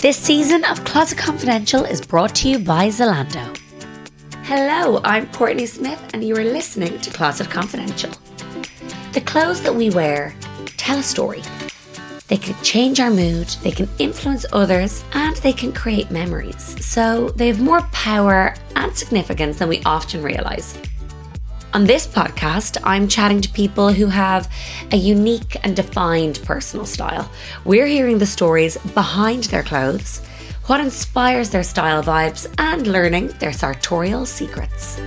This season of Closet Confidential is brought to you by Zalando. Hello, I'm Courtney Smith and you are listening to Closet Confidential. The clothes that we wear tell a story. They can change our mood, they can influence others, and they can create memories. So they have more power and significance than we often realise. On this podcast, I'm chatting to people who have a unique and defined personal style. We're hearing the stories behind their clothes, what inspires their style vibes, and learning their sartorial secrets.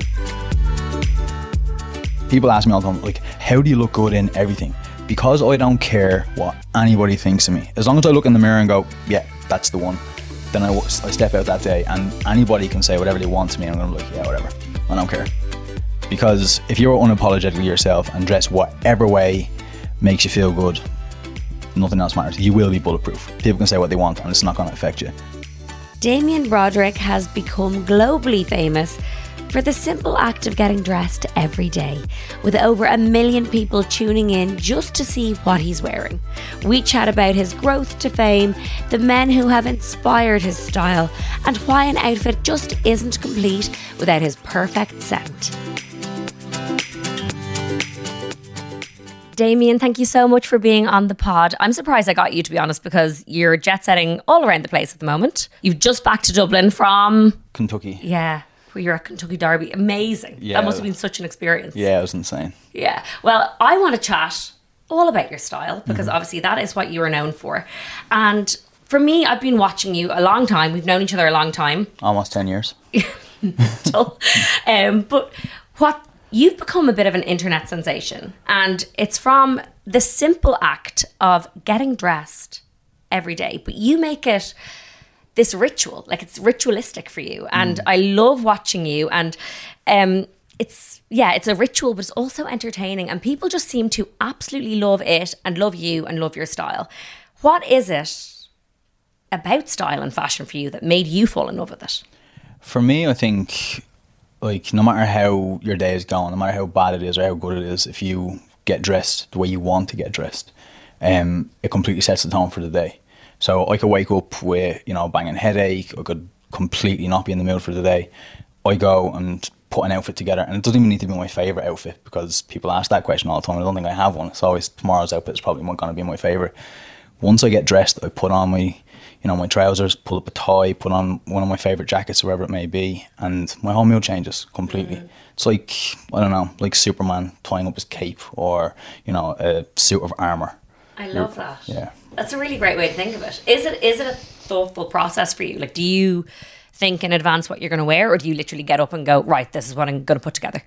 People ask me all the time, like, how do you look good in everything? Because I don't care what anybody thinks of me. As long as I look in the mirror and go, yeah, that's the one, then I step out that day and anybody can say whatever they want to me and I'm going to be like, yeah, whatever. I don't care. Because if you're unapologetically yourself and dress whatever way makes you feel good, nothing else matters. You will be bulletproof. People can say what they want and it's not going to affect you. Damien Broderick has become globally famous for the simple act of getting dressed every day, with over 1 million people tuning in just to see what he's wearing. We chat about his growth to fame, the men who have inspired his style, and why an outfit just isn't complete without his perfect scent. Damien, thank you so much for being on the pod. I'm surprised I got you, to be honest, because you're jet-setting all around the place at the moment. You've just back to Dublin from... Kentucky. Yeah, where you're at Kentucky Derby. Amazing. Yeah. That must have been such an experience. Yeah, it was insane. Yeah. Well, I want to chat all about your style, because obviously that is what you are known for. And for me, I've been watching you a long time. We've known each other a long time. Almost 10 years. But you've become a bit of an internet sensation, and it's from the simple act of getting dressed every day. But you make it this ritual, like it's ritualistic for you. And I love watching you, and it's a ritual, but it's also entertaining. And people just seem to absolutely love it and love you and love your style. What is it about style and fashion for you that made you fall in love with it? For me, I think... like, no matter how your day is going, no matter how bad it is or how good it is, if you get dressed the way you want to get dressed, it completely sets the tone for the day. So I could wake up with, you know, a banging headache. I could completely not be in the mood for the day. I go and put an outfit together, and it doesn't even need to be my favourite outfit, because people ask that question all the time. I don't think I have one. It's always tomorrow's outfit is probably not going to be my favourite. Once I get dressed, I put on my... you know, my trousers, pull up a tie, put on one of my favourite jackets, wherever it may be, and my whole mood changes completely. It's like, I don't know, like Superman tying up his cape or, you know, a suit of armour. I love that. Yeah. That's a really great way to think of it. Is it a thoughtful process for you? Like, do you think in advance what you're going to wear, or do you literally get up and go, right, this is what I'm going to put together?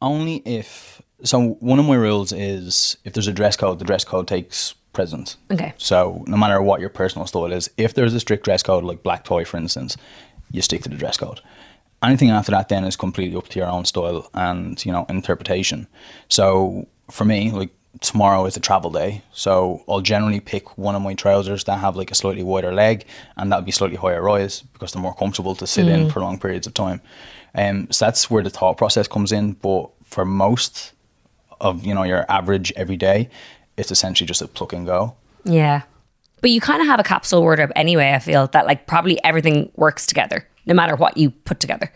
Only if... so one of my rules is if there's a dress code, the dress code takes... present. Okay. So no matter what your personal style is, if there's a strict dress code, like black tie, for instance, you stick to the dress code. Anything after that then is completely up to your own style and, you know, interpretation. So for me, like tomorrow is a travel day. So I'll generally pick one of my trousers that have like a slightly wider leg, and that'll be slightly higher rise because they're more comfortable to sit in for long periods of time. So that's where the thought process comes in. But for most of, you know, your average everyday, it's essentially just a pluck and go. Yeah. But you kind of have a capsule wardrobe anyway, I feel, that like probably everything works together, no matter what you put together.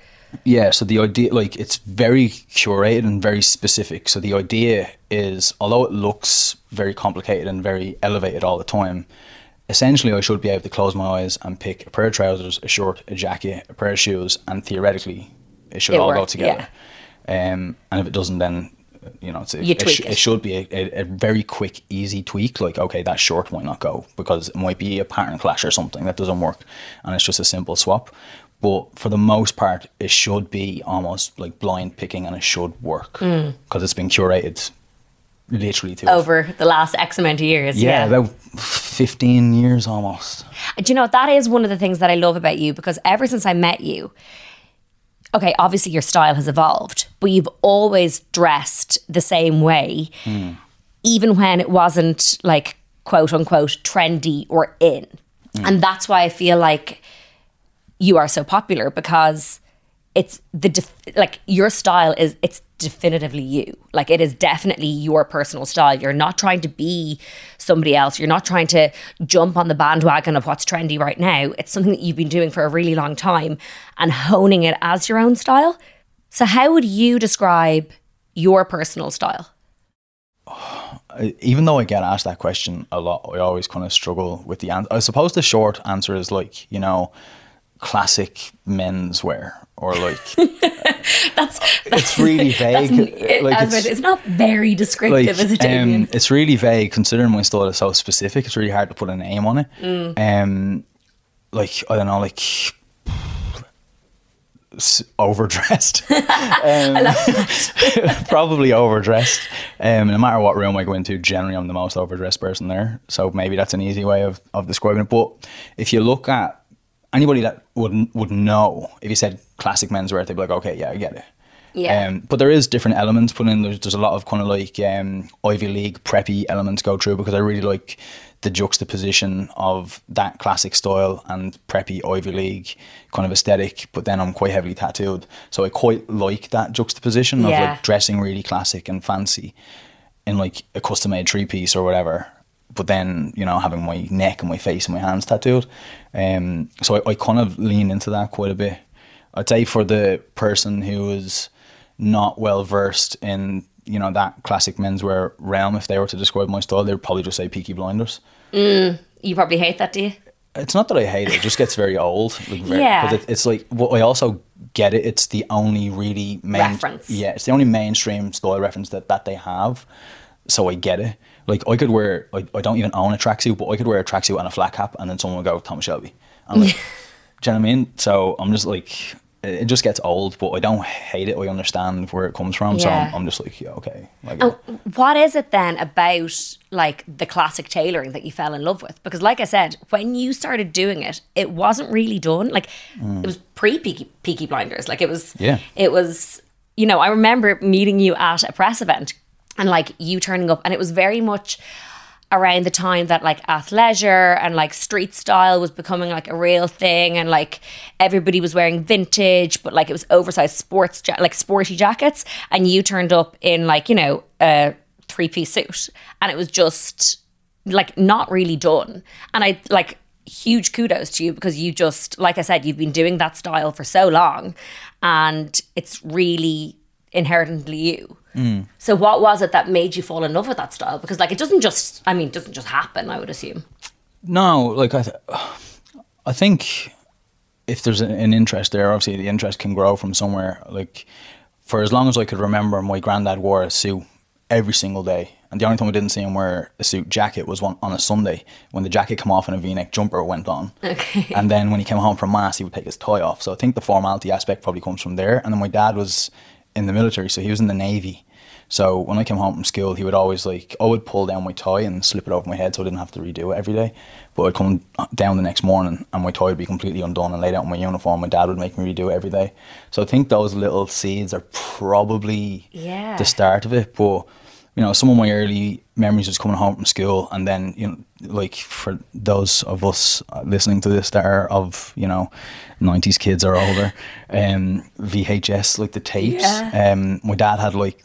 Yeah, so the idea, like, it's very curated and very specific. So the idea is, although it looks very complicated and very elevated all the time, essentially I should be able to close my eyes and pick a pair of trousers, a shirt, a jacket, a pair of shoes, and theoretically it should all go together. Yeah. And if it doesn't, then... you know, it should be a very quick, easy tweak. Like, okay, that short might not go because it might be a pattern clash or something that doesn't work, and it's just a simple swap. But for the most part, it should be almost like blind picking, and it should work because it's been curated literally over the last X amount of years. Yeah, about 15 years almost. Do you know, that is one of the things that I love about you, because ever since I met you, okay, obviously your style has evolved, but you've always dressed the same way, even when it wasn't like quote unquote trendy or in. And that's why I feel like you are so popular, because it's your style is, it's definitively you. Like, it is definitely your personal style. You're not trying to be somebody else. You're not trying to jump on the bandwagon of what's trendy right now. It's something that you've been doing for a really long time and honing it as your own style. So how would you describe your personal style? Even though I get asked that question a lot, I always kind of struggle with the answer. I suppose the short answer is, like, you know, classic menswear, or like it's really vague. It's not very descriptive, is it, Damien? It's really vague considering my style is so specific. It's really hard to put a name on it. Like, I don't know, like overdressed. Probably overdressed. No matter what room I go into, generally I'm the most overdressed person there. So maybe that's an easy way of describing it. But if you look at anybody that would know, if you said classic menswear, they'd be like, okay, yeah, I get it. Yeah. But there is different elements put in. There's a lot of kind of like Ivy League preppy elements go through, because I really like the juxtaposition of that classic style and preppy Ivy League kind of aesthetic. But then I'm quite heavily tattooed, so I quite like that juxtaposition of like dressing really classic and fancy in like a custom made three piece or whatever, but then, you know, having my neck and my face and my hands tattooed. So I kind of lean into that quite a bit. I'd say for the person who is not well versed in, you know, that classic menswear realm, if they were to describe my style, they would probably just say Peaky Blinders. You probably hate that, do you? It's not that I hate it. It just gets very old. But it's like, well, I also get it. It's the only really reference. Yeah, it's the only mainstream style reference that they have. So I get it. Like, I could wear, I don't even own a tracksuit, but I could wear a tracksuit and a flat cap, and then someone would go, Tom Shelby. I'm like, do you know what I mean? So I'm just like, it just gets old, but I don't hate it. I understand where it comes from. Yeah. So I'm just like, yeah, okay. What is it then about, like, the classic tailoring that you fell in love with? Because, like I said, when you started doing it, it wasn't really done. Like, it was pre-Peaky Blinders. Like, it was, you know, I remember meeting you at a press event, and like you turning up, and it was very much around the time that like athleisure and like street style was becoming like a real thing, and like everybody was wearing vintage, but like it was oversized sports, like sporty jackets, and you turned up in like, you know, a three-piece suit, and it was just like not really done. And I like huge kudos to you, because you just, like I said, you've been doing that style for so long, and it's really inherently you. So what was it that made you fall in love with that style? Because like it doesn't just happen, I would assume. No, like I think if there's an interest there, obviously the interest can grow from somewhere. Like, for as long as I could remember, my granddad wore a suit every single day, and the only time I didn't see him wear a suit jacket was on a Sunday, when the jacket came off and a V-neck jumper went on. Okay. And then when he came home from mass, he would take his tie off. So I think the formality aspect probably comes from there. And then my dad was in the military, so he was in the Navy. So when I came home from school, he would always like, I would pull down my tie and slip it over my head so I didn't have to redo it every day. But I'd come down the next morning and my tie would be completely undone and laid out in my uniform. My dad would make me redo it every day. So I think those little seeds are probably the start of it. But, you know, some of my early memories was coming home from school, and then, you know, like for those of us listening to this that are of, you know, 90s kids or older, VHS, like the tapes. Yeah. My dad had like,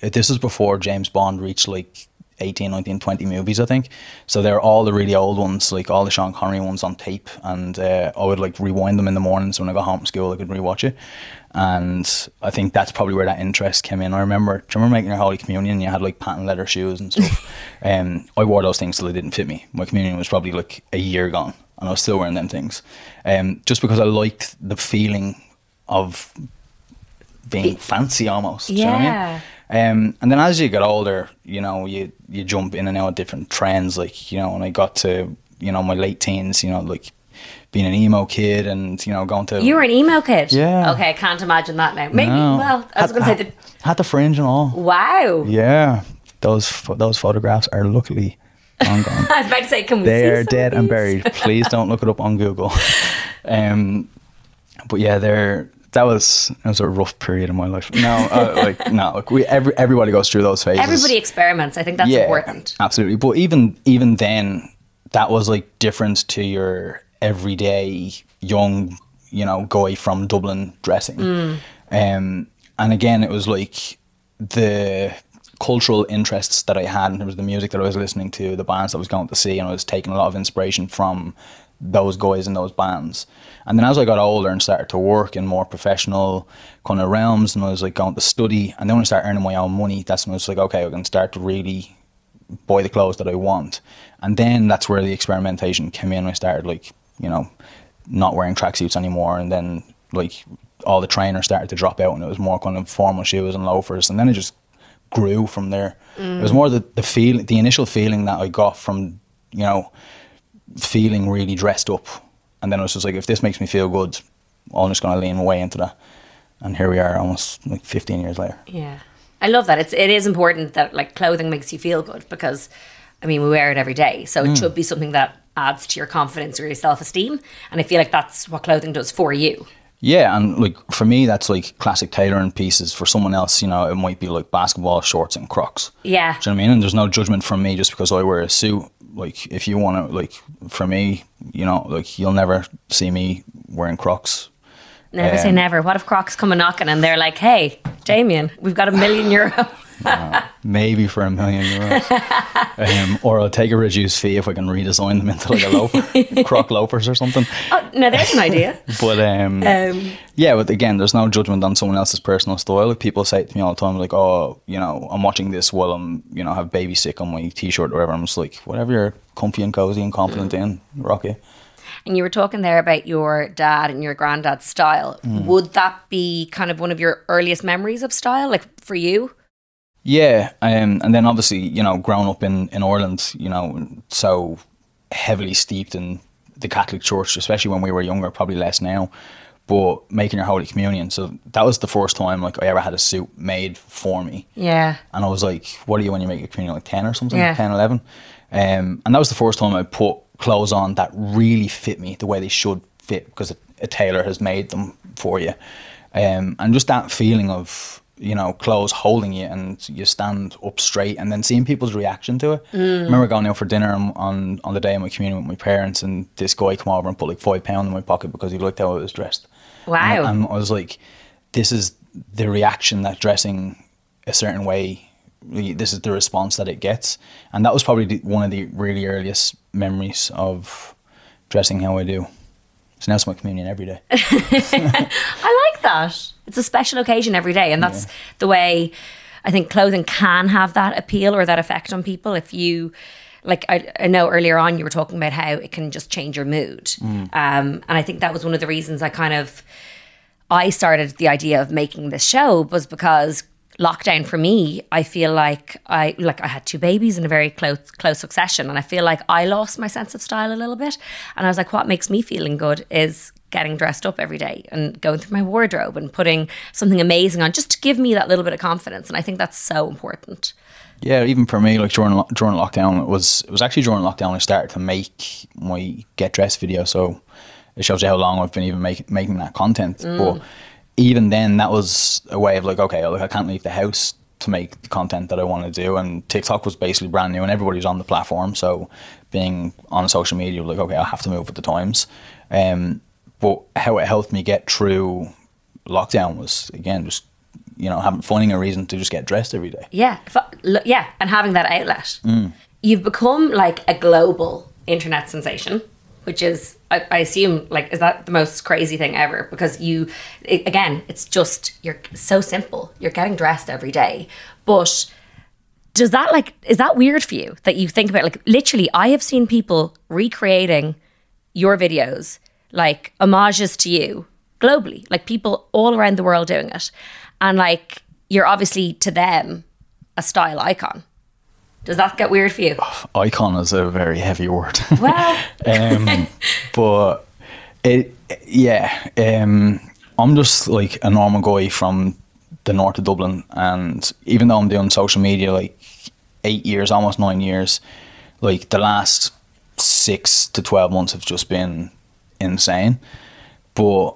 this was before James Bond reached like 18, 19, 20 movies, I think. So they're all the really old ones, like all the Sean Connery ones on tape. And I would like rewind them in the morning, so when I got home from school, I could rewatch it. And I think that's probably where that interest came in. I remember, do you remember making your Holy Communion? You had like patent leather shoes and stuff. I wore those things till they didn't fit me. My communion was probably like a year gone, and I was still wearing them things. Just because I liked the feeling of being fancy almost. Yeah. Do you know what I mean? And then as you get older, you know, you jump in and out of different trends. Like, you know, when I got to, you know, my late teens, you know, like being an emo kid and, you know, going to... You were an emo kid? Yeah. Okay, I can't imagine that now. Maybe, no. Well, I was going to say... Had the fringe and all. Wow. Yeah. Those photographs are luckily long gone. I was about to say, can we see some of these? They are dead and buried. Please don't look it up on Google. But yeah, they're... That was a rough period in my life. Everybody goes through those phases. Everybody experiments. I think that's important. Absolutely. But even then, that was like different to your everyday young, you know, guy from Dublin dressing. And again, it was like the cultural interests that I had, and it was the music that I was listening to, the bands that I was going to see, and I was taking a lot of inspiration from those guys and those bands. And then as I got older and started to work in more professional kind of realms, and I was like going to study, and then when I started earning my own money, that's when I was like, okay, I can start to really buy the clothes that I want. And then that's where the experimentation came in. I started like, you know, not wearing tracksuits anymore, and then like all the trainers started to drop out, and it was more kind of formal shoes and loafers, and then it just grew from there. It was more the initial feeling that I got from, you know, feeling really dressed up, and then I was just like, if this makes me feel good, I'm just going to lean my way into that. And here we are, almost like 15 years later. Yeah, I love that. It is important that like clothing makes you feel good, because I mean we wear it every day, so it should be something that adds to your confidence or your self-esteem, and I feel like that's what clothing does for you. Yeah, and like for me, that's like classic tailoring pieces. For someone else, you know, it might be like basketball shorts and Crocs. Yeah. Do you know what I mean? And there's no judgment from me just because I wear a suit. Like if you want to, like for me, you know, like you'll never see me wearing Crocs. Never say never. What if Crocs come a knocking and they're like, hey, Damien, we've got €1 million. Maybe for €1 million. Or I'll take a reduced fee if we can redesign them into like a loafer, Croc loafers or something. Oh, no, there's an idea. But yeah, but again, there's no judgment on someone else's personal style. Like people say it to me all the time, like, oh, you know, I'm watching this while I'm, you know, have baby sick on my t-shirt or whatever. I'm just like, whatever you're comfy and cozy and confident in, rock it. And you were talking there about your dad and your granddad's style. Would that be kind of one of your earliest memories of style, like for you? Yeah, and then obviously, you know, growing up in Ireland, you know, so heavily steeped in the Catholic Church, especially when we were younger, probably less now, but making your Holy Communion. So that was the first time like I ever had a suit made for me. Yeah. And I was like, what are you when you make your communion, like 10 or something, 10, 11? And that was the first time I put clothes on that really fit me the way they should fit, because a tailor has made them for you. And just that feeling of, you know, clothes holding you and you stand up straight, and then seeing people's reaction to it. I remember going out for dinner on the day of my communion with my parents, and this guy came over and put like £5 in my pocket because he liked how I was dressed. Wow. And I was like, this is the reaction that dressing a certain way, this is the response that it gets. And that was probably one of the really earliest memories of dressing how I do. So now it's my communion every day. I like that. It's a special occasion every day, and that's the way I think clothing can have that appeal or that effect on people. If you, like, I know earlier on you were talking about how it can just change your mood. And I think that was one of the reasons I started the idea of making this show, was because lockdown for me, I feel like I had two babies in a very close succession, and I feel like I lost my sense of style a little bit. And I was like, what makes me feeling good is getting dressed up every day and going through my wardrobe and putting something amazing on, just to give me that little bit of confidence. And I think that's so important. Yeah, even for me, like during lockdown, it was actually during lockdown I started to make my get dressed video. So it shows you how long I've been even making that content. But even then, that was a way of like, okay, like I can't leave the house to make the content that I want to do. And TikTok was basically brand new and everybody was on the platform. So being on social media, like, okay, I have to move with the times. But how it helped me get through lockdown was, again, just, you know, finding a reason to just get dressed every day. Yeah. Yeah. And having that outlet. You've become like a global internet sensation, which is, I assume, like, is that the most crazy thing ever? Because it's just, you're so simple. You're getting dressed every day. But does that, like, is that weird for you that you think about, like, literally, I have seen people recreating your videos, like, homages to you globally, like, people all around the world doing it. And, like, you're obviously, to them, a style icon. Does that get weird for you? Oh, icon is a very heavy word. Well. But I'm just like a normal guy from the north of Dublin. And even though I'm doing social media like 8 years, almost 9 years, like the last 6 to 12 months have just been insane. But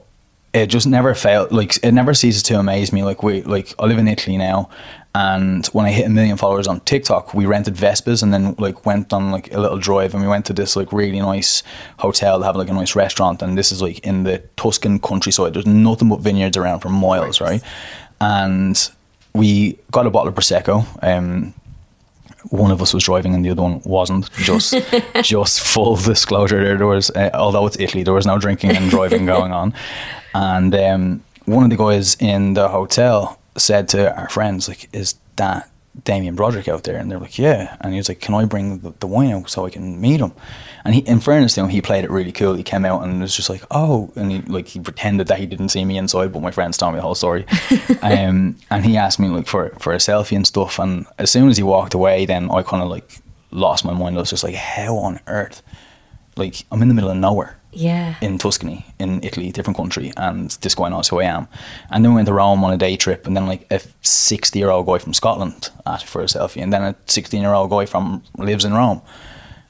it just never failed. Like, it never ceases to amaze me. Like, I live in Italy now, and when I hit 1 million followers on TikTok, we rented Vespas and then like went on like a little drive, and we went to this like really nice hotel to have like a nice restaurant. And this is like in the Tuscan countryside. There's nothing but vineyards around for miles, right? And we got a bottle of Prosecco. One of us was driving and the other one wasn't. Just full disclosure there. There was, although it's Italy, there was no drinking and driving going on. And one of the guys in the hotel said to our friends, like, is that Damien Broderick out there? And they're like, yeah. And he was like, can I bring the wine out so I can meet him? And he, in fairness to him, he played it really cool. He came out and was just like, oh, and he pretended that he didn't see me inside, but my friends told me the whole story. And he asked me like for a selfie and stuff. And as soon as he walked away, then I kind of like lost my mind. I was just like, how on earth? Like, I'm in the middle of nowhere. Yeah. In Tuscany, in Italy, different country, and this guy knows who I am. And then we went to Rome on a day trip, and then like a 60-year-old guy from Scotland asked for a selfie, and then a 16-year-old guy from lives in Rome.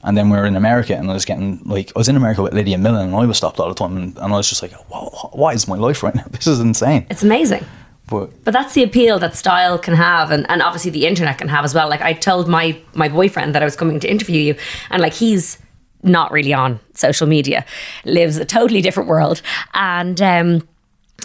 And then we were in America, and I was in America with Lydia Millen, and I was stopped all the time, and I was just like, whoa, why is my life right now? This is insane. It's amazing. But that's the appeal that style can have, and obviously the internet can have as well. Like, I told my boyfriend that I was coming to interview you, and like, he's not really on social media, lives a totally different world. And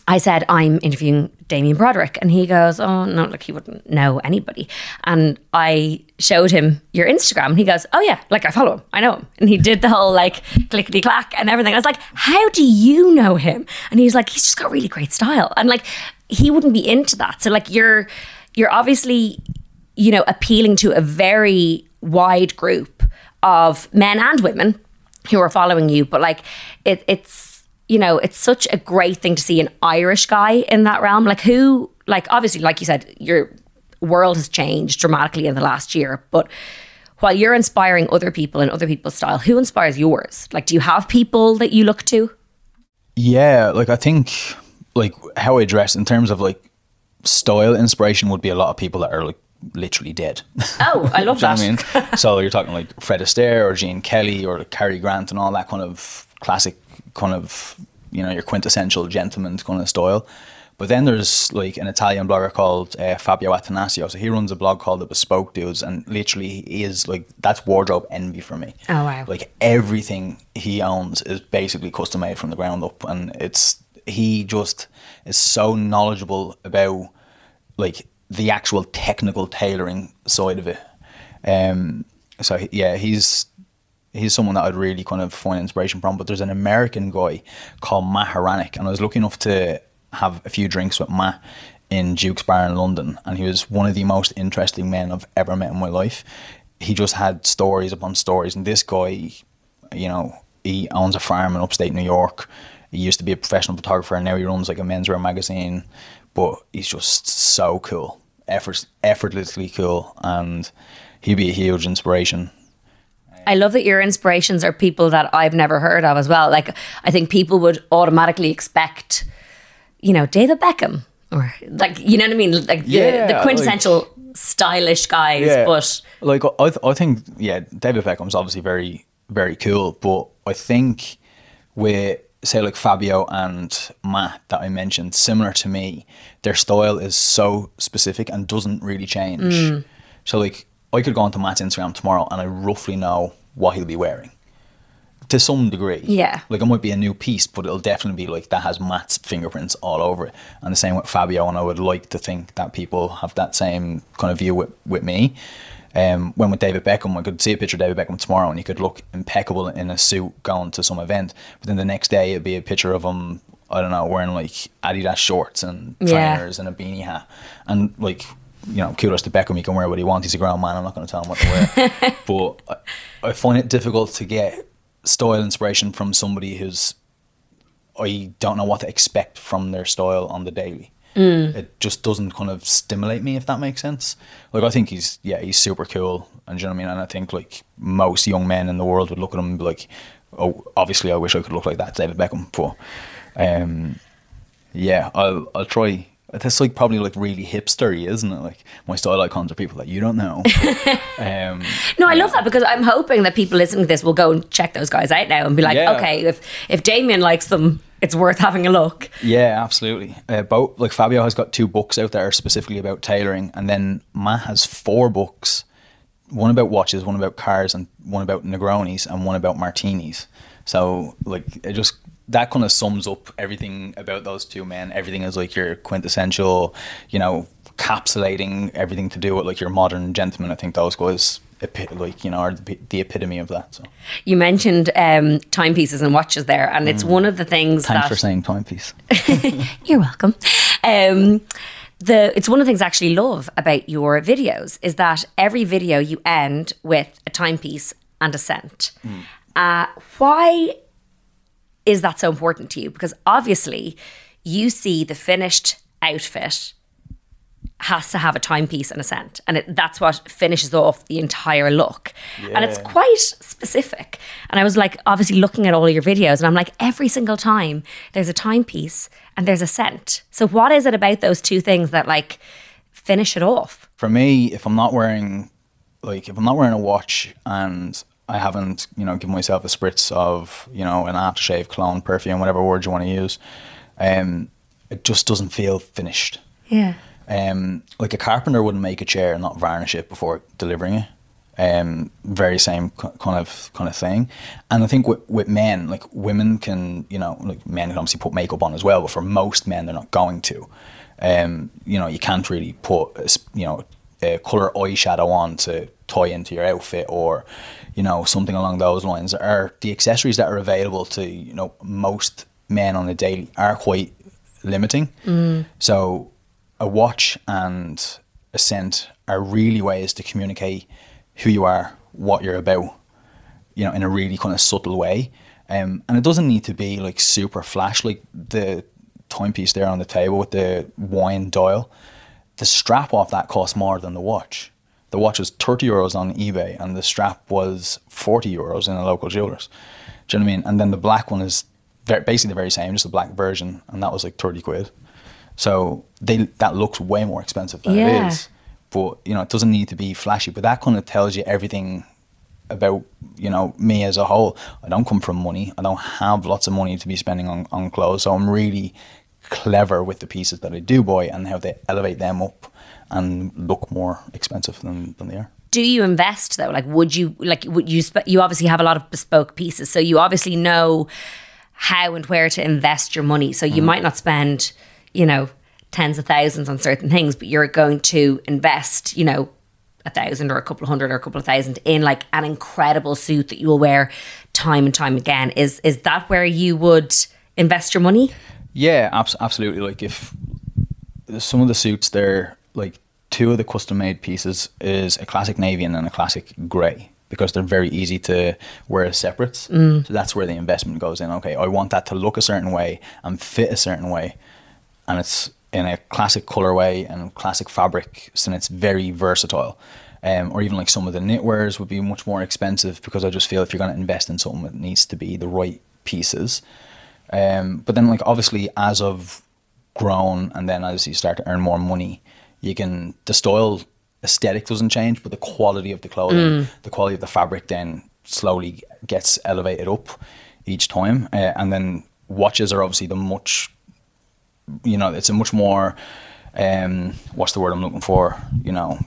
I said, I'm interviewing Damien Broderick. And he goes, oh, no, like, he wouldn't know anybody. And I showed him your Instagram. And he goes, oh, yeah, like, I follow him. I know him. And he did the whole, like, clickety-clack and everything. I was like, how do you know him? And he's like, he's just got really great style. And, like, he wouldn't be into that. So, like, you're obviously, you know, appealing to a very wide group of men and women who are following you. But like, it's, you know, it's such a great thing to see an Irish guy in that realm. Like, who, like, obviously, like you said, your world has changed dramatically in the last year. But while you're inspiring other people and other people's style, who inspires yours? Like, do you have people that you look to? Yeah, like, I think, like, how I dress in terms of like style inspiration would be a lot of people that are like literally dead. Oh, I love that. I mean? So you're talking like Fred Astaire or Gene Kelly or Cary Grant and all that kind of classic kind of, you know, your quintessential gentleman kind of style. But then there's like an Italian blogger called Fabio Attanasio. So he runs a blog called The Bespoke Dudes, and literally he is like, that's wardrobe envy for me. Oh, wow. Like, everything he owns is basically custom made from the ground up, and he just is so knowledgeable about like the actual technical tailoring side of it. So yeah, he's someone that I'd really kind of find inspiration from. But there's an American guy called Matt Hiranek, and I was lucky enough to have a few drinks with Matt in Duke's Bar in London, and he was one of the most interesting men I've ever met in my life. He just had stories upon stories, and this guy, you know, he owns a farm in upstate New York. He used to be a professional photographer, and now he runs like a menswear magazine. But he's just so cool, effortlessly cool, and he'd be a huge inspiration. I love that your inspirations are people that I've never heard of as well. Like, I think people would automatically expect, you know, David Beckham, or like, you know what I mean? Like, yeah, the quintessential like, stylish guys, yeah, but... Like, I think, yeah, David Beckham's obviously very, very cool, but I think we're... say like Fabio and Matt that I mentioned, similar to me, their style is so specific and doesn't really change. So like, I could go onto Matt's Instagram tomorrow and I roughly know what he'll be wearing to some degree. Yeah, like, it might be a new piece, but it'll definitely be like that has Matt's fingerprints all over it. And the same with Fabio, and I would like to think that people have that same kind of view with me. When with David Beckham, I could see a picture of David Beckham tomorrow and he could look impeccable in a suit going to some event. But then the next day it'd be a picture of him, I don't know, wearing like Adidas shorts and trainers and a beanie hat. And like, you know, kudos to Beckham, he can wear what he wants. He's a grown man, I'm not going to tell him what to wear. But I find it difficult to get style inspiration from somebody who's, I don't know what to expect from their style on the daily. It just doesn't kind of stimulate me, if that makes sense. Like, I think he's super cool, and you know what I mean? And I think like most young men in the world would look at him and be like, oh, obviously I wish I could look like that David Beckham. But yeah, I'll try. That's like probably like really hipstery, isn't it? Like, my style icons are people that you don't know. No, I love that, because I'm hoping that people listening to this will go and check those guys out now and be like, okay, if Damien likes them, it's worth having a look. Yeah, absolutely. Both, like, Fabio has got 2 books out there specifically about tailoring, and then Matt has 4 books, one about watches, one about cars, and one about Negronis, and one about Martinis. So like, it just that kind of sums up everything about those two men. Everything is like your quintessential, you know, capsulating everything to do with like your modern gentleman. I think those guys, like, you know, are the epitome of that. So you mentioned timepieces and watches there, and it's one of the things. Thanks for saying timepiece. You're welcome. It's one of the things I actually love about your videos is that every video you end with a timepiece and a scent. Why is that so important to you? Because obviously you see the finished outfit has to have a timepiece and a scent, and that's what finishes off the entire look. And it's quite specific. And I was like, obviously looking at all your videos, and I'm like, every single time there's a timepiece and there's a scent. So what is it about those two things that like finish it off? For me, if I'm not wearing a watch and I haven't, you know, given myself a spritz of, you know, an aftershave, cologne, perfume, whatever word you want to use, it just doesn't feel finished. Yeah. Like a carpenter wouldn't make a chair and not varnish it before delivering it. Very same kind of thing. And I think with men, like women can, you know, like men can obviously put makeup on as well, but for most men, they're not going to. You know, you can't really put, you know, a colour eyeshadow on to tie into your outfit, or, you know, something along those lines. Are the accessories that are available to, you know, most men on a daily are quite limiting. So a watch and a scent are really ways to communicate who you are, what you're about, you know, in a really kind of subtle way. And it doesn't need to be like super flash, like the timepiece there on the table with the wine dial. The strap off that cost more than the watch. The watch was 30 euros on eBay and the strap was 40 euros in a local jeweler's. Do you know what I mean? And then the black one is basically the very same, just a black version. And that was like 30 quid. So that looks way more expensive than it is. But, you know, it doesn't need to be flashy. But that kind of tells you everything about, you know, me as a whole. I don't come from money. I don't have lots of money to be spending on clothes. So I'm really clever with the pieces that I do buy and how they elevate them up and look more expensive than they are. Do you invest though? Like, would you obviously have a lot of bespoke pieces, so you obviously know how and where to invest your money. So you might not spend, you know, tens of thousands on certain things, but you're going to invest, you know, 1,000 or a couple of hundred or a couple of thousand in like an incredible suit that you will wear time and time again. Is that where you would invest your money? Yeah, absolutely. Like if some of the suits there, like two of the custom made pieces is a classic navy and a classic grey, because they're very easy to wear as separates. So that's where the investment goes in. Okay, I want that to look a certain way and fit a certain way. And it's in a classic colorway and classic fabric, so it's very versatile. Or even like some of the knitwears would be much more expensive, because I just feel if you're going to invest in something, it needs to be the right pieces. But then, like, obviously, as I've grown and then as you start to earn more money, the style aesthetic doesn't change, but the quality of the clothing, the quality of the fabric then slowly gets elevated up each time. And then watches are obviously it's a much more, what's the word I'm looking for? You know,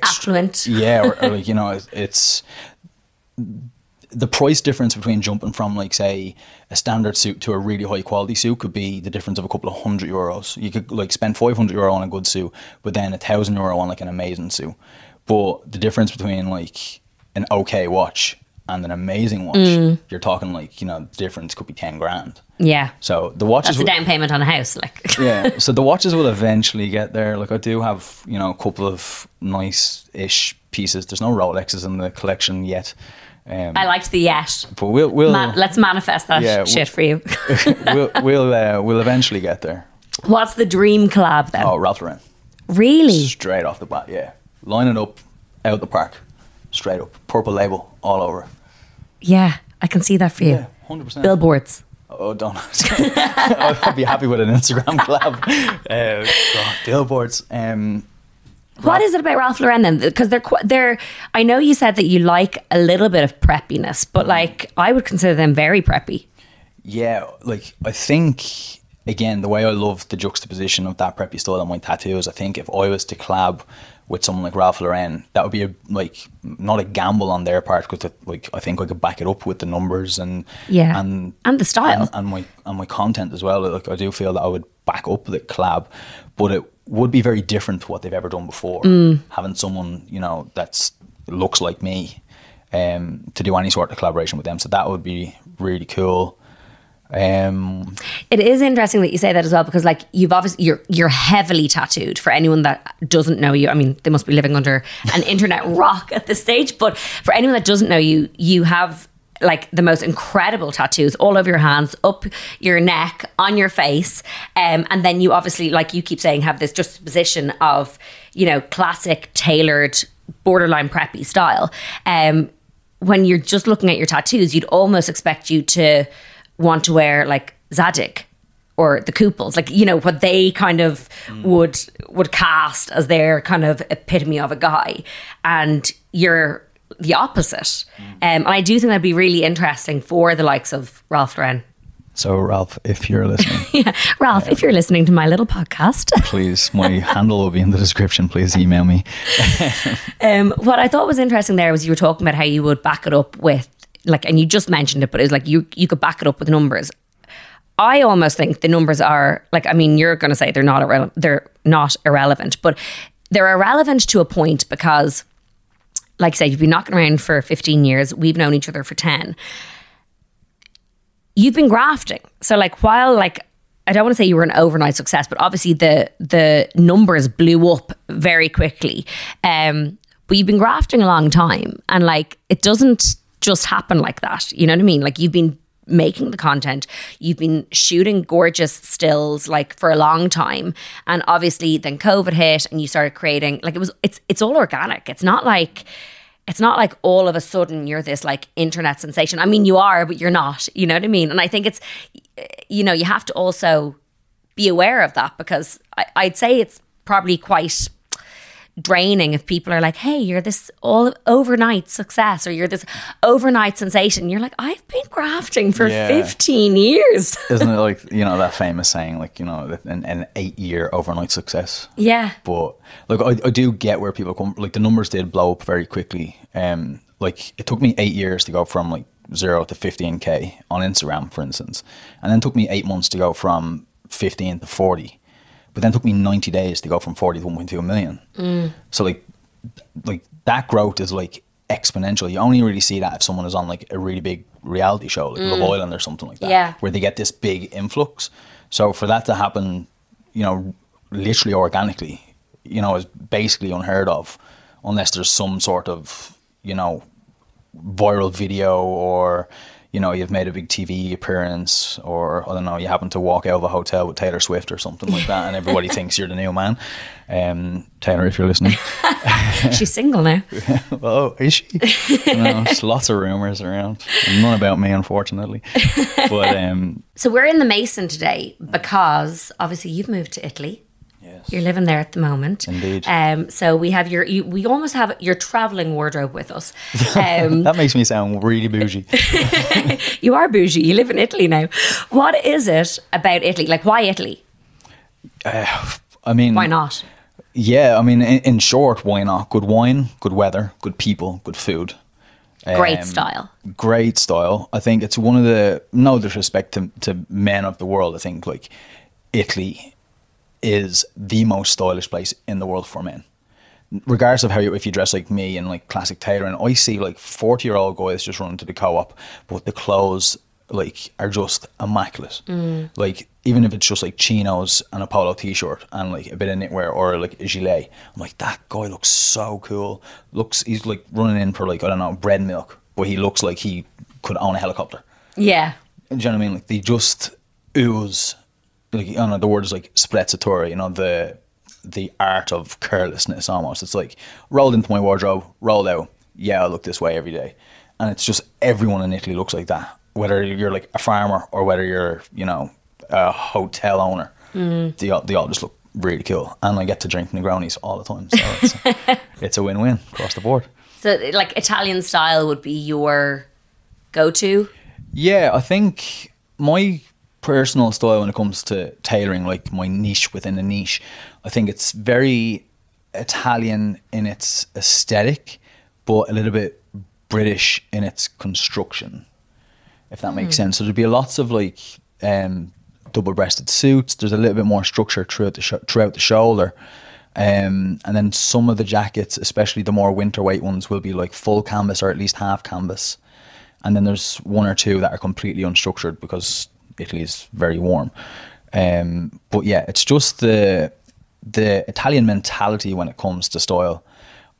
affluent. Yeah. Or like, you know, it's the price difference between jumping from, like, say, a standard suit to a really high quality suit could be the difference of a couple of €100. You could like spend 500 euro on a good suit, but then 1,000 euro on like an amazing suit. But the difference between like an okay watch and an amazing watch, you're talking like, you know, the difference could be 10 grand. Yeah. So the watches... That's a down payment on a house, like. Yeah. So the watches will eventually get there. Like, I do have, you know, a couple of nice-ish pieces. There's no Rolexes in the collection yet. I liked the yet. But we'll let's manifest that shit for you. We'll eventually get there. What's the dream collab then? Oh, Ralph Lauren. Really? Straight off the bat, yeah. Line it up, out the park. Straight up. Purple label all over. Yeah, I can see that for you. Yeah, 100%. Billboards. Oh, don't. I'd be happy with an Instagram collab. Billboards. What is it about Ralph Lauren then? Because they're. I know you said that you like a little bit of preppiness, but like I would consider them very preppy. Yeah, like I think again the way I love the juxtaposition of that preppy style and my tattoos. I think if I was to collab with someone like Ralph Lauren, that would be a, like, not a gamble on their part, because like I think I could back it up with the numbers and the style and my content as well. Like, I do feel that I would back up the collab, but it would be very different to what they've ever done before. Having someone, you know, that's looks like me, to do any sort of collaboration with them, so that would be really cool. It is interesting that you say that as well, because like you've obviously you're heavily tattooed. For anyone that doesn't know you, I mean, they must be living under an internet rock at this stage, but for anyone that doesn't know you, you have like the most incredible tattoos all over your hands, up your neck, on your face, and then you obviously, like you keep saying, have this juxtaposition of, you know, classic, tailored, borderline preppy style. When you're just looking at your tattoos, you'd almost expect you to want to wear like Zadig or the Kooples, like, you know, what they kind of would cast as their kind of epitome of a guy, and you're the opposite. And I do think that'd be really interesting for the likes of Ralph Lauren. So Ralph, if you're listening, if you're listening to my little podcast, please, my handle will be in the description. Please email me. What I thought was interesting there was you were talking about how you would back it up with, like, and you just mentioned it, but it's like you could back it up with numbers. I almost think the numbers are like, I mean, you're going to say they're not irrelevant, but they're irrelevant to a point, because, like I said, you've been knocking around for 15 years. We've known each other for 10. You've been grafting. So like, while like, I don't want to say you were an overnight success, but obviously the numbers blew up very quickly. But you've been grafting a long time, and like, it doesn't just happen like that. You know what I mean? Like, you've been making the content, you've been shooting gorgeous stills like for a long time, and obviously then COVID hit and you started creating, like, it's all organic. It's not like all of a sudden you're this like internet sensation. I mean, you are, but you're not, you know what I mean? And I think it's, you know, you have to also be aware of that, because I'd say it's probably quite draining if people are like, hey, you're this all overnight success, or you're this overnight sensation. You're like, I've been grafting for 15 years. Isn't it like, you know, that famous saying, like, you know, an 8-year overnight success? Yeah. But like, I do get where people come, like the numbers did blow up very quickly. Like, it took me 8 years to go from like 0 to 15K on Instagram, for instance. And then took me 8 months to go from 15 to 40. But then it took me 90 days to go from 40 to 1.2 million. So like that growth is like exponential. You only really see that if someone is on like a really big reality show, like Love Island or something like that, where they get this big influx. So for that to happen, you know, literally organically, you know, is basically unheard of, unless there's some sort of, you know, viral video, or, you know, you've made a big TV appearance, or I don't know, you happen to walk out of a hotel with Taylor Swift or something like that, and everybody thinks you're the new man. Taylor, if you're listening. She's single now. Oh, is she? No, there's lots of rumours around. None about me, unfortunately. But so we're in the Mason today because obviously you've moved to Italy. Yes. You're living there at the moment. Indeed. So we have we almost have your travelling wardrobe with us. That makes me sound really bougie. You are bougie. You live in Italy now. What is it about Italy? Like, why Italy? I mean... Why not? Yeah, I mean, in short, why not? Good wine, good weather, good people, good food. Great style. Great style. I think it's one of the... No disrespect to men of the world, I think, like, Italy is the most stylish place in the world for men. Regardless of how if you dress like me in like classic tailoring, I see like 40-year-old guys just running to the co-op, but the clothes like are just immaculate. Like, even if it's just like chinos and a polo t-shirt and like a bit of knitwear or like a gilet, I'm like, that guy looks so cool. He's like running in for like, I don't know, bread and milk, but he looks like he could own a helicopter. Yeah. Do you know what I mean? Like, they just ooze, like, I don't know, the word is like sprezzatura, you know, the art of carelessness almost. It's like, rolled into my wardrobe, rolled out. Yeah, I look this way every day. And it's just, everyone in Italy looks like that. Whether you're like a farmer or whether you're, you know, a hotel owner, they all just look really cool. And I get to drink Negronis all the time. So it's a win-win across the board. So like, Italian style would be your go-to? Yeah, I think my personal style when it comes to tailoring, like my niche within a niche, I think it's very Italian in its aesthetic, but a little bit British in its construction, if that makes sense. So there'd be lots of like double-breasted suits. There's a little bit more structure throughout the shoulder. And then some of the jackets, especially the more winter weight ones, will be like full canvas or at least half canvas. And then there's one or two that are completely unstructured because Italy is very warm. But yeah, it's just the Italian mentality when it comes to style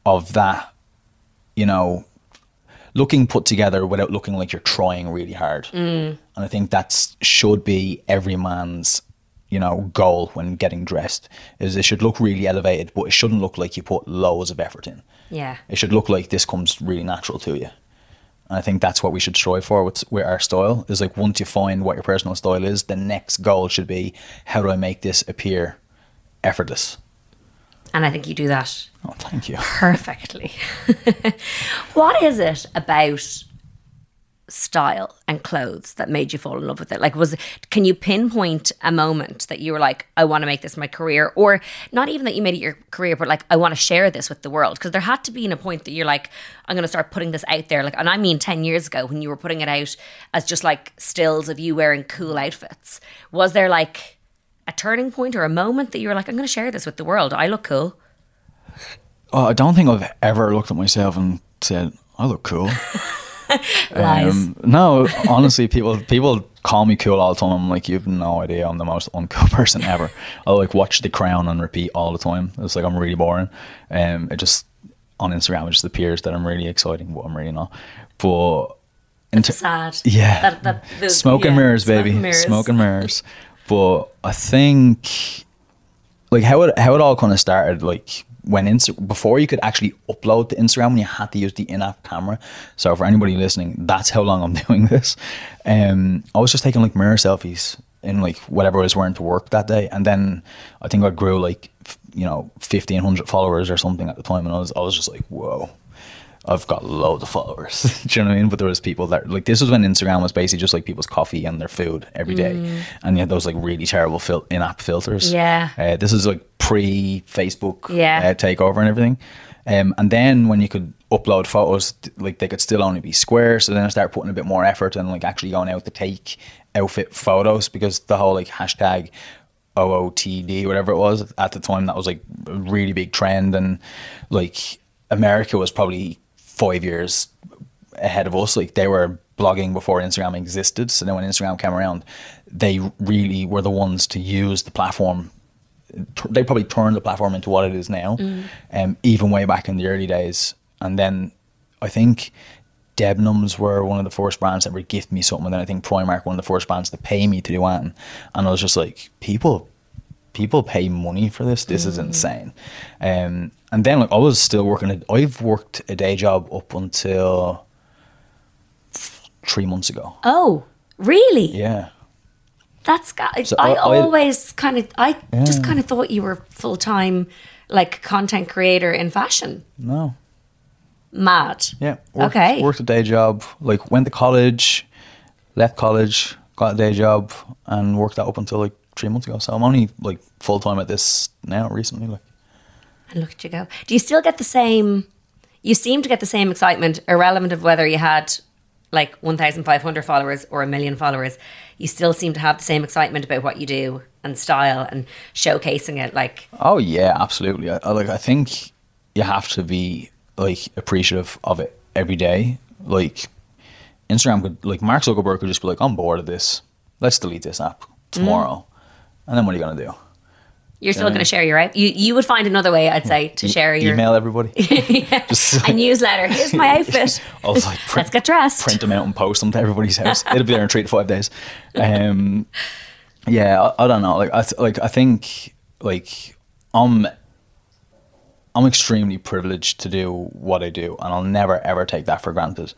of that, you know, looking put together without looking like you're trying really hard. And I think that should be every man's, you know, goal when getting dressed, is it should look really elevated, but it shouldn't look like you put loads of effort in. Yeah. It should look like this comes really natural to you. And I think that's what we should strive for with our style, is like once you find what your personal style is, the next goal should be, how do I make this appear effortless? And I think you do that. Oh, thank you. Perfectly. What is it about style and clothes that made you fall in love with it? Like, can you pinpoint a moment that you were like, I want to make this my career? Or not even that you made it your career, but like, I want to share this with the world? Because there had to be a point that you're like, I'm going to start putting this out there. Like, and I mean 10 years ago when you were putting it out as just like stills of you wearing cool outfits. Was there like a turning point or a moment that you were like, I'm going to share this with the world, I look cool? Oh, I don't think I've ever looked at myself and said, I look cool. Lies. No, honestly, people call me cool all the time. I'm like, you've no idea, I'm the most uncool person ever. I like watch The Crown on repeat all the time. It's like, I'm really boring. It just, on Instagram, it just appears that I'm really exciting, but I'm really not. But sad. Yeah. Smoke and mirrors, baby. Smoke and mirrors. But I think like how it all kind of started, like when before you could actually upload to Instagram, when you had to use the in-app camera. So for anybody listening, that's how long I'm doing this. I was just taking like mirror selfies in like whatever I was wearing to work that day. And then I think I grew like, you know, 1,500 followers or something at the time. And I was just like, whoa, I've got loads of followers. Do you know what I mean? But there was people that, like, this was when Instagram was basically just like people's coffee and their food every day. And you had those like really terrible in-app filters. Yeah. This is like pre-Facebook takeover and everything. And then when you could upload photos, like they could still only be square. So then I started putting a bit more effort and like actually going out to take outfit photos, because the whole like hashtag OOTD, whatever it was at the time, that was like a really big trend. And like America was probably 5 years ahead of us. Like they were blogging before Instagram existed. So then when Instagram came around, they really were the ones to use the platform. They probably turned the platform into what it is now, even way back in the early days. And then I think Debenhams were one of the first brands that would gift me something. And then I think Primark, one of the first brands to pay me to do anything. And I was just like, people pay money for this. This is insane. And then like I was still working. I've worked a day job up until 3 months ago. Oh, really? Yeah. That's got. So I just kind of thought you were full time, like content creator in fashion. No. Mad. Yeah. Worked a day job. Like went to college, left college, got a day job, and worked that up until like 3 months ago. So I'm only like full time at this now recently. Like. And look at you go. Do you still get the same? You seem to get the same excitement, irrelevant of whether you had like 1,500 followers or 1 million followers. You still seem to have the same excitement about what you do and style and showcasing it. Like, oh yeah, absolutely. I think you have to be like appreciative of it every day. Like Instagram could, like Mark Zuckerberg could just be like, I'm bored of this, let's delete this app tomorrow. And then what are you going to do? You're still going to share your outfit. You would find another way, I'd say, to share your... Email everybody. Yeah. Just, a newsletter. Here's my outfit. I was like, let's get dressed. Print them out and post them to everybody's house. It'll be there in 3 to 5 days. Yeah, I don't know. I think like I'm extremely privileged to do what I do, and I'll never ever take that for granted.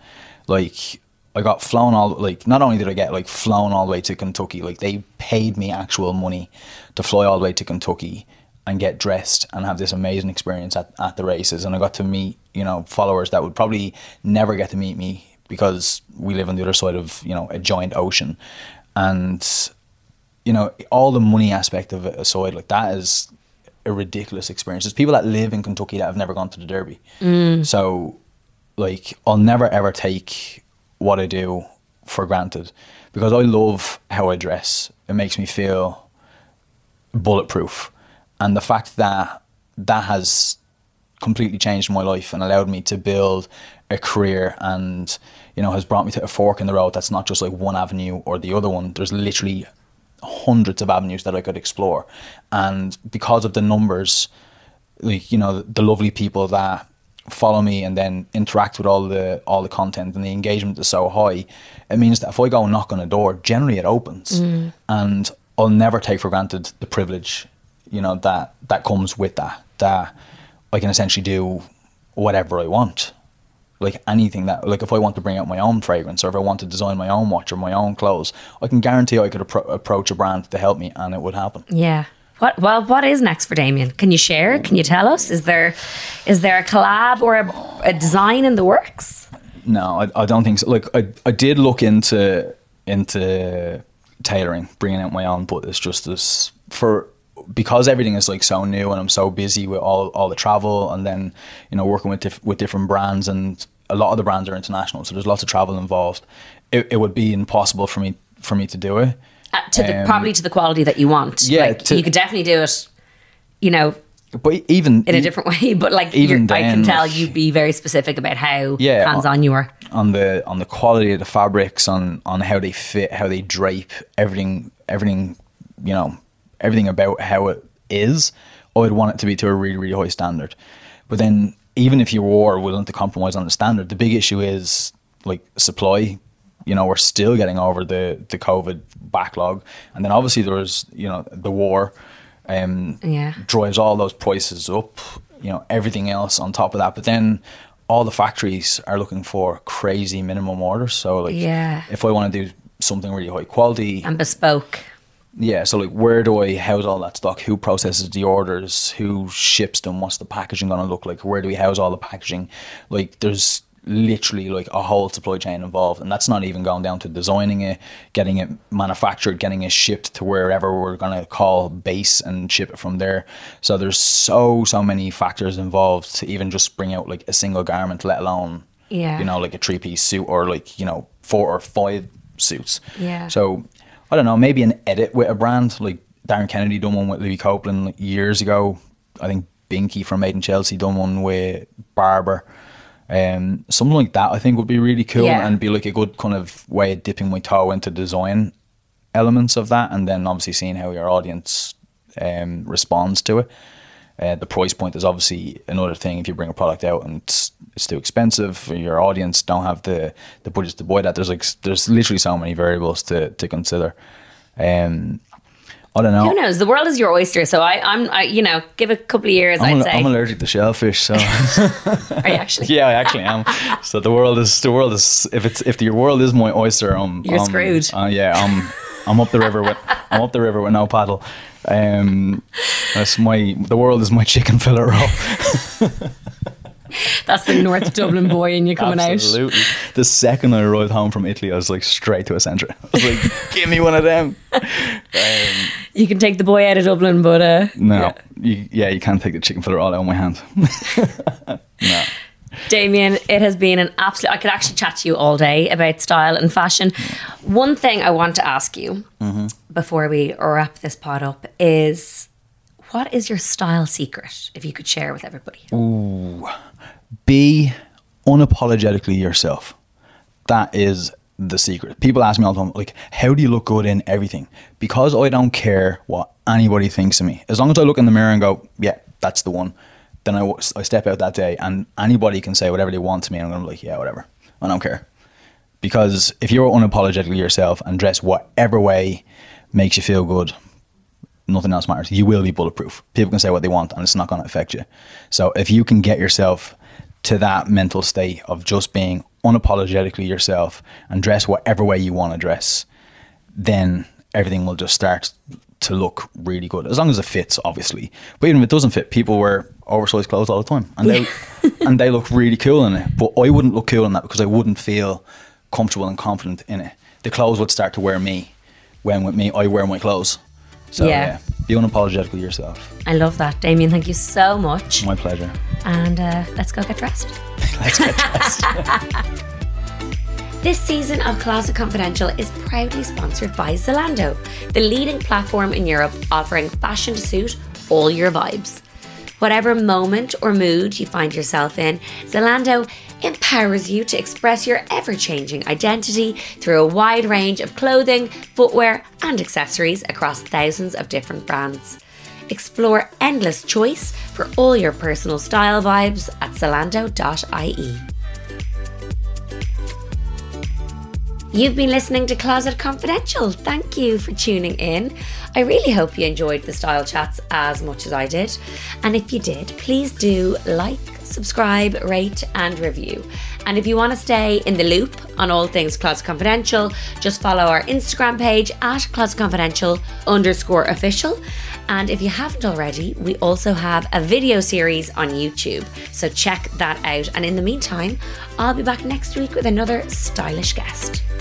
Like I got flown all, like not only did I get like flown all the way to Kentucky, like they paid me actual money to fly all the way to Kentucky and get dressed and have this amazing experience at the races. And I got to meet, you know, followers that would probably never get to meet me because we live on the other side of, you know, a giant ocean. And, you know, all the money aspect of it aside, like that is a ridiculous experience. There's people that live in Kentucky that have never gone to the Derby. Mm. So, like, I'll never ever take what I do for granted because I love how I dress. It makes me feel bulletproof. And the fact that that has completely changed my life and allowed me to build a career and, you know, has brought me to a fork in the road that's not just like one avenue or the other one. There's literally hundreds of avenues that I could explore. And because of the numbers, like, you know, the lovely people that follow me and then interact with all the content and the engagement is so high, it means that if I go and knock on a door, generally it opens. Mm. And I'll never take for granted the privilege, you know, that comes with that I can essentially do whatever I want. Like anything that, like if I want to bring out my own fragrance or if I want to design my own watch or my own clothes, I can guarantee I could approach a brand to help me and it would happen. Yeah. What is next for Damien? Can you share? Can you tell us? Is there a collab or a design in the works? No, I don't think so. Like I did look into tailoring, bringing out my own, but it's just this because everything is like so new and I'm so busy with all the travel and then, you know, working with different brands, and a lot of the brands are international, so there's lots of travel involved. It would be impossible for me to do it. Probably to the quality that you want. Yeah. Like, you could definitely do it, you know, but even in a different way. But like even then, I can tell you'd be very specific about how hands-on you are. On the quality of the fabrics, on how they fit, how they drape, everything, you know, everything about how it is, I would want it to be to a really, really high standard. But then even if you were willing to compromise on the standard, the big issue is like supply. You know, we're still getting over the COVID backlog. And then obviously there was, you know, the war drives all those prices up, you know, everything else on top of that. But then all the factories are looking for crazy minimum orders. So like if I want to do something really high quality. And bespoke. Yeah, so like where do I house all that stock? Who processes the orders? Who ships them? What's the packaging going to look like? Where do we house all the packaging? Like there's literally like a whole supply chain involved, and that's not even going down to designing it, getting it manufactured, getting it shipped to wherever we're going to call base and ship it from there. So there's so many factors involved to even just bring out like a single garment, let alone, you know, like a 3-piece suit or like, you know, 4 or 5 suits. Yeah. So I don't know, maybe an edit with a brand, like Darren Kennedy done one with Louis Copeland like, years ago. I think Binky from Made in Chelsea done one with Barber. Something like that I think would be really cool and be like a good kind of way of dipping my toe into design elements of that, and then obviously seeing how your audience responds to it. The price point is obviously another thing. If you bring a product out and it's too expensive, your audience don't have the budget to buy that. There's literally so many variables to consider. I don't know. Who knows? The world is your oyster. So I'm you know, give a couple of years. I'd say I'm allergic to shellfish. So are you actually? Yeah, I actually am. So the world is if your world is my oyster, you're screwed. I'm up the river with no paddle. That's the world is my chicken fillet roll. That's the North Dublin boy in you coming Absolutely. Out. Absolutely. The second I arrived home from Italy, I was like straight to a centre. I was like, give me one of them. You can take the boy out of Dublin, but no, you can't take the chicken fillet roll out of my hand. No. Damien, it has been an absolute... I could actually chat to you all day about style and fashion. One thing I want to ask you before we wrap this pod up is, what is your style secret, if you could share with everybody? Ooh, be unapologetically yourself. That is the secret. People ask me all the time, like, how do you look good in everything? Because I don't care what anybody thinks of me. As long as I look in the mirror and go, yeah, that's the one. Then I step out that day and anybody can say whatever they want to me and I'm going to be like, yeah, whatever. I don't care. Because if you're unapologetically yourself and dress whatever way makes you feel good, nothing else matters. You will be bulletproof. People can say what they want and it's not going to affect you. So if you can get yourself to that mental state of just being unapologetically yourself and dress whatever way you want to dress, then everything will just start to look really good, as long as it fits, obviously. But even if it doesn't fit, people wear oversized clothes all the time and they look really cool in it, but I wouldn't look cool in that because I wouldn't feel comfortable and confident in it. The clothes would start to wear me when with me I wear my clothes. So yeah, be unapologetically yourself. I love that, Damien. Thank you so much. My pleasure. And let's go get dressed. Let's get dressed. This season of Closet Confidential is proudly sponsored by Zalando, the leading platform in Europe offering fashion to suit all your vibes. Whatever moment or mood you find yourself in, Zalando empowers you to express your ever-changing identity through a wide range of clothing, footwear, and accessories across thousands of different brands. Explore endless choice for all your personal style vibes at zalando.ie. You've been listening to Closet Confidential. Thank you for tuning in. I really hope you enjoyed the style chats as much as I did. And if you did, please do like, subscribe, rate, and review. And if you want to stay in the loop on all things Closet Confidential, just follow our Instagram page at @ClosetConfidential_official. And if you haven't already, we also have a video series on YouTube. So check that out. And in the meantime, I'll be back next week with another stylish guest.